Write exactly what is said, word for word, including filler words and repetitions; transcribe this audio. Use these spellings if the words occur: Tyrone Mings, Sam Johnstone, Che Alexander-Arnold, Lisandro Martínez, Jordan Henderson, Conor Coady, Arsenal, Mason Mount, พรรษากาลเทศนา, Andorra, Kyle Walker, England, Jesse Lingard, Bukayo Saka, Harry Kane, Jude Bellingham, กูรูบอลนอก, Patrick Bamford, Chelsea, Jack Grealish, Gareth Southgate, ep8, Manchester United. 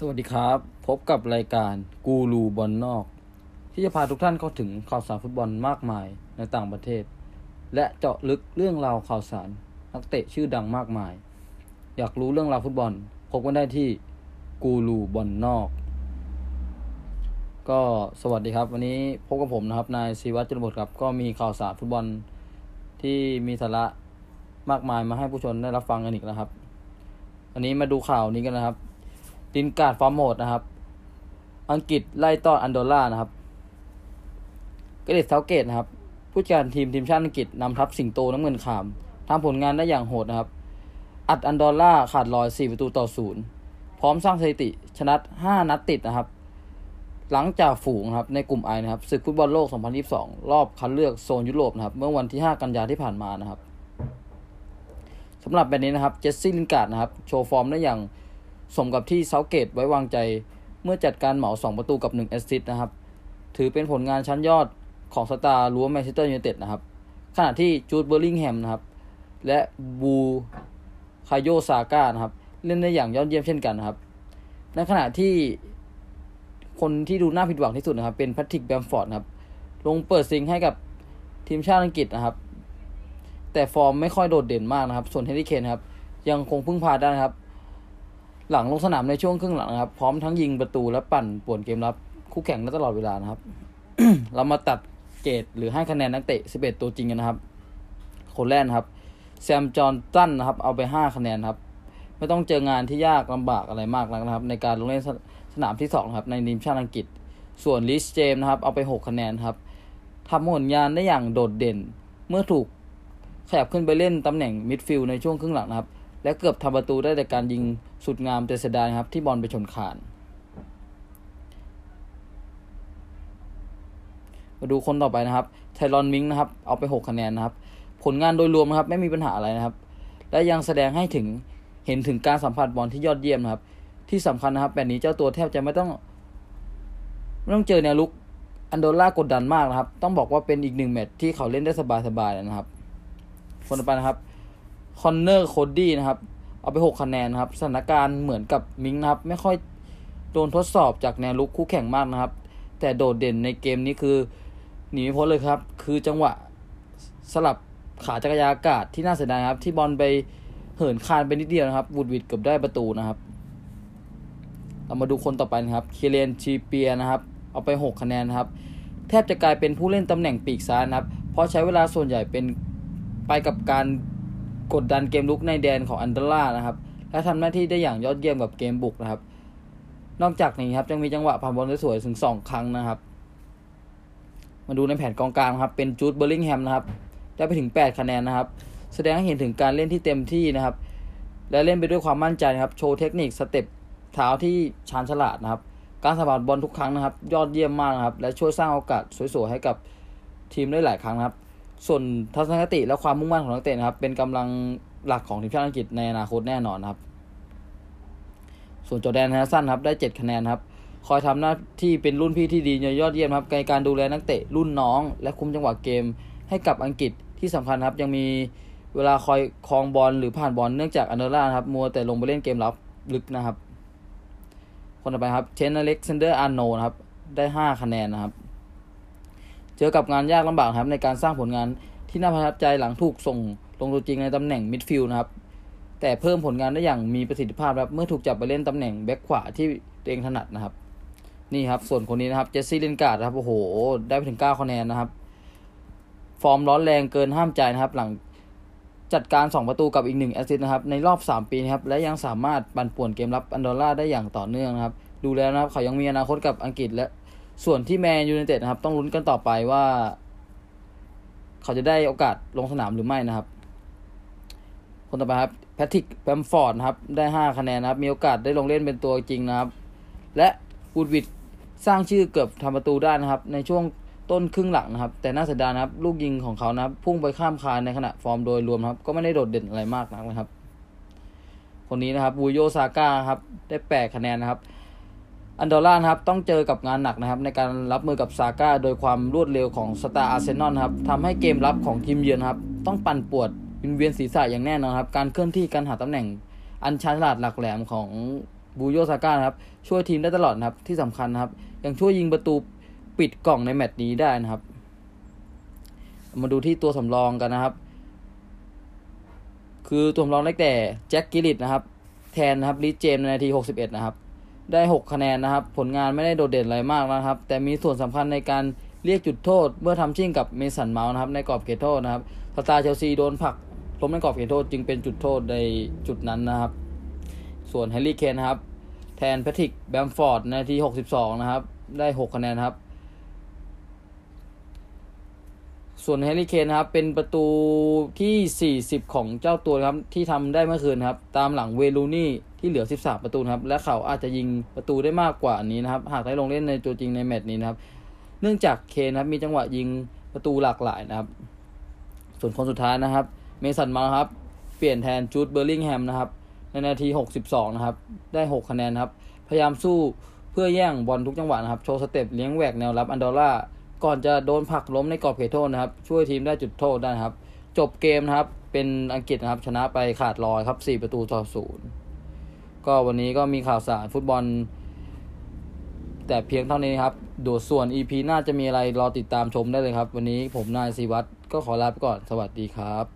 สวัสดีครับพบกับรายการกูรูบอลนอกที่จะพาทุกท่านเข้าถึงข่าวสารฟุตบอลมากมายในต่างประเทศและเจาะลึกเรื่องราวข่าวสารนักเตะชื่อดังมากมายอยากรู้เรื่องราวฟุตบอลพบกันได้ที่กูรูบอลนอกก็สวัสดีครับวันนี้พบกับผมนะครับนายศิวัฒน์จรบดครับก็มีข่าวสารฟุตบอลที่มีสาระมากมายมาให้ผู้ชมได้รับฟังกันอีกแล้วครับวันนี้มาดูข่าวนี้กันนะครับลินการ์ดฟอร์มโหดนะครับอังกฤษไล่ต้อนอันดอร่านะครับเกรทเซาเกตนะครับผู้จัดการทีมทีมชาติอังกฤษนำทัพสิงโตน้ำเงินขามทำผลงานได้อย่างโหดนะครับอัดอันดอร่าขาดลอยสี่ประตูต่อศูนย์พร้อมสร้างสถิติชนะห้านัดติดนะครับหลังจากฝูงครับในกลุ่ม ไอ นะครับศึกฟุตบอลโลกสองพันยี่สิบสองรอบคัดเลือกโซนยุโรปนะครับเมื่อวันที่ห้ากันยายนที่ผ่านมานะครับสำหรับแบบนี้นะครับเจสซี่ลินการ์ดนะครับโชว์ฟอร์มได้อย่างสมกับที่เซาเกตไว้วางใจเมื่อจัดการเหมาสองประตูกับหนึ่งแอสซิสต์นะครับถือเป็นผลงานชั้นยอดของสตาร์รั้วแมนเชสเตอร์ยูไนเต็ดนะครับขณะที่จูดเบอร์ลิงแฮมนะครับและบูคาโยซาก้านะครับเล่นได้อย่างยอดเยี่ยมเช่นกันนะครับในขณะที่คนที่ดูน่าผิดหวังที่สุดนะครับเป็นแพทริกแบมฟอร์ดนะครับลงเปิดซิงให้กับทีมชาติอังกฤษนะครับแต่ฟอร์มไม่ค่อยโดดเด่นมากนะครับส่วนเฮนรี่เคนนะครับยังคงพึ่งพาได้นะครับหลังลงสนามในช่วงครึ่งหลังนะครับพร้อมทั้งยิงประตูและปั่นป่วนเกมรับคู่แข่งได้ตลอดเวลานะครับ เรามาตัดเกรดหรือให้คะแนนนักเตะสิบเอ็ดตัวจริงกันนะครับคนแรกนะครับแซมจอห์นตันนะครับเอาไปห้าคะแนนครับไม่ต้องเจองานที่ยากลำบากอะไรมากนักนะครับในการลงเล่นสนามที่สองครับในทีมชาติอังกฤษส่วนลิสเจมนะครับเอาไปหกคะแนนครับทำผลงานได้อย่างโดดเด่นเมื่อถูกขยับขึ้นไปเล่นตำแหน่งมิดฟิลด์ในช่วงครึ่งหลังนะครับและเกือบทำประตูได้แต่การยิงสุดงามแต่เสียดายครับที่บอลไปชนคานมาดูคนต่อไปนะครับไทรอนมิงนะครับเอาไปหกคะแนนนะครับผลงานโดยรวมนะครับไม่มีปัญหาอะไรนะครับและยังแสดงให้ถึงเห็นถึงการสัมผัสบอลที่ยอดเยี่ยมนะครับที่สำคัญนะครับแบบนี้เจ้าตัวแทบจะไม่ต้องไม่ต้องเจอแนวรุกอันโดร่ากดดันมากนะครับต้องบอกว่าเป็นอีกหนึ่งแมตช์ที่เขาเล่นได้สบายๆนะครับคนต่อไปนะครับคอนเนอร์โคดดี้นะครับเอาไปหกคะแนนนะครับสถานการณ์เหมือนกับมิงนะครับไม่ค่อยโดนทดสอบจากแนวรุกคู่แข่งมากนะครับแต่โดดเด่นในเกมนี้คือหนีไม่พ้นเลยครับคือจังหวะสลับขาจักรยานอากาศที่น่าเสียดายครับที่บอลไปเหินคานไปนิดเดียวนะครับวูดวิดเกือบได้ประตูนะครับเรามาดูคนต่อไปนะครับเคเลนชีเปียนะครับเอาไปหกคะแนนนะครับแทบจะกลายเป็นผู้เล่นตำแหน่งปีกซ้ายนะครับเพราะใช้เวลาส่วนใหญ่เป็นไปกับการกดดันเกมลุกในแดนของอันดาร่านะครับและทำหน้าที่ได้อย่างยอดเยี่ยมกับเกมบุกนะครับนอกจากนี้ครับยังมีจังหวะผ่านบอลสวยๆถึงสองครั้งนะครับมาดูในแผนกองกลางครับเป็นจูดเบอร์ลิงแฮมนะครับได้ไปถึงแปดคะแนนนะครับแสดงให้เห็นถึงการเล่นที่เต็มที่นะครับและเล่นไปด้วยความมั่นใจนะครับโชว์เทคนิคสเต็ปเท้าที่ชาญฉลาดนะครับการสัมผัสบอลทุกครั้งนะครับยอดเยี่ยมมากนะครับและช่วยสร้างโอกาสสวยๆให้กับทีมได้หลายครั้งนะครับส่วนทัศนคติและความมุ่งมั่นของนักเตะนะครับเป็นกำลังหลักของทีมชาติอังกฤษในอนาคตแน่นอนครับส่วนจอร์แดนแฮนเดอร์สันครับได้เจ็ดคะแนนครับคอยทำหน้าที่เป็นรุ่นพี่ที่ดียอดเยี่ยมครับในการดูแลนักเตะรุ่นน้องและคุมจังหวะเกมให้กับอังกฤษที่สำคัญครับยังมีเวลาคอยครองบอลหรือผ่านบอลเนื่องจากอันเดอร่าครับมัวแต่ลงไปเล่นเกมรับลึกนะครับคนต่อไปครับเชนอเล็กซานเดอร์อาร์โนนะครับได้ห้าคะแนนนะครับเจอกับงานยากลำบากครับในการสร้างผลงานที่น่าประทับใจหลังถูกส่งลงตัวจริงในตำแหน่งมิดฟิลด์นะครับแต่เพิ่มผลงานได้อย่างมีประสิทธิภาพครับเมื่อถูกจับไปเล่นตำแหน่งแบ็คขวาที่ตัวเองถนัดนะครับนี่ครับส่วนคนนี้นะครับเจสซี่ลินการ์ดครับโอ้โหได้ไปถึงเก้าคะแนนนะครับฟอร์มร้อนแรงเกินห้ามใจนะครับหลังจัดการสองประตูกับอีกหนึ่งแอสซิสต์นะครับในรอบสามปีนะครับและยังสามารถปั่นป่วนเกมรับอันดอร่าได้อย่างต่อเนื่องนะครับดูแล้วนะครับเขายังมีอนาคตกับอังกฤษและส่วนที่แมนยูไนเต็ดนะครับต้องลุ้นกันต่อไปว่าเขาจะได้โอกาสลงสนามหรือไม่นะครับคนต่อไปครับแพทริกแบมฟอร์ดนะครับได้ห้าคะแนนนะครับมีโอกาสได้ลงเล่นเป็นตัวจริงนะครับและวูดวิดสร้างชื่อเกือบทำประตูได้นะครับในช่วงต้นครึ่งหลังนะครับแต่น่าเสียดายนะครับลูกยิงของเขานะครับพุ่งไปข้ามคานในขณะฟอร์มโดยรวมครับก็ไม่ได้โดดเด่นอะไรมากนักนะครับคนนี้นะครับบูโยซาก้าครับได้แปดคะแนนนะครับอันดอร่านะครับต้องเจอกับงานหนักนะครับในการรับมือกับซาก้าโดยความรวดเร็วของสตาร์อาร์เซนอลครับทำให้เกมรับของทีมเยือนครับต้องปั่นป่วนวินเวียนศีรษะอย่างแน่นอนครับการเคลื่อนที่การหาตำแหน่งอันชาญฉลาดหลักแหลมของ บูโยซาก้านะครับช่วยทีมได้ตลอดนะครับที่สำคัญนะครับยังช่วยยิงประตูปิดกล่องในแมตช์นี้ได้นะครับมาดูที่ตัวสำรองกันนะครับคือตัวสำรองได้แต่แจ็คกิลลิตนะครับแทนนะครับลิเจมในนาทีหกสิบเอ็ดนะครับได้หกคะแนนนะครับผลงานไม่ได้โดดเด่นอะไรมากนะครับแต่มีส่วนสำคัญในการเรียกจุดโทษเมื่อทำชิ่งกับเมสันเมาส์นะครับในกรอบเขตโทษนะครับสตาร์เชลซีโดนผลักล้มในกรอบเขตโทษจึงเป็นจุดโทษในจุดนั้นนะครับส่วนแฮร์รี่เคนนะครับแทนแพทริกแบมฟอร์ดในนาทีหกสิบสองนะครับได้หกคะแนนครับส่วนแฮร์รี่เคนครับเป็นประตูที่สี่สิบของเจ้าตัวครับที่ทำได้เมื่อคืนครับตามหลังเวลูนี่ที่เหลือสิบสามประตูครับและเขาอาจจะยิงประตูได้มากกว่านี้นะครับหากได้ลงเล่นในตัวจริงในแมตช์นี้นะครับเนื่องจากเคนครับมีจังหวะยิงประตูหลากหลายนะครับส่วนคนสุดท้ายนะครับเมสันมาครับเปลี่ยนแทนจูดเบอร์ลิงแฮมนะครับในนาทีหกสิบสองนะครับได้หกคะแนนครับพยายามสู้เพื่อแย่งบอลทุกจังหวะนะครับโชว์สเต็ปเลี้ยงแหวกแนวรับอันดอร่าก่อนจะโดนผลักล้มในกรอบเขตโทษนะครับช่วยทีมได้จุดโทษได้ครับจบเกมนะครับเป็นอังกฤษนะครับชนะไปขาดลอยครับสี่ประตูต่อศูนย์ก็วันนี้ก็มีข่าวสารฟุตบอลแต่เพียงเท่านี้ครับโดยส่วน อี พี หน้าจะมีอะไรรอติดตามชมได้เลยครับวันนี้ผมนายศิวัตรก็ขอลาไปก่อนสวัสดีครับ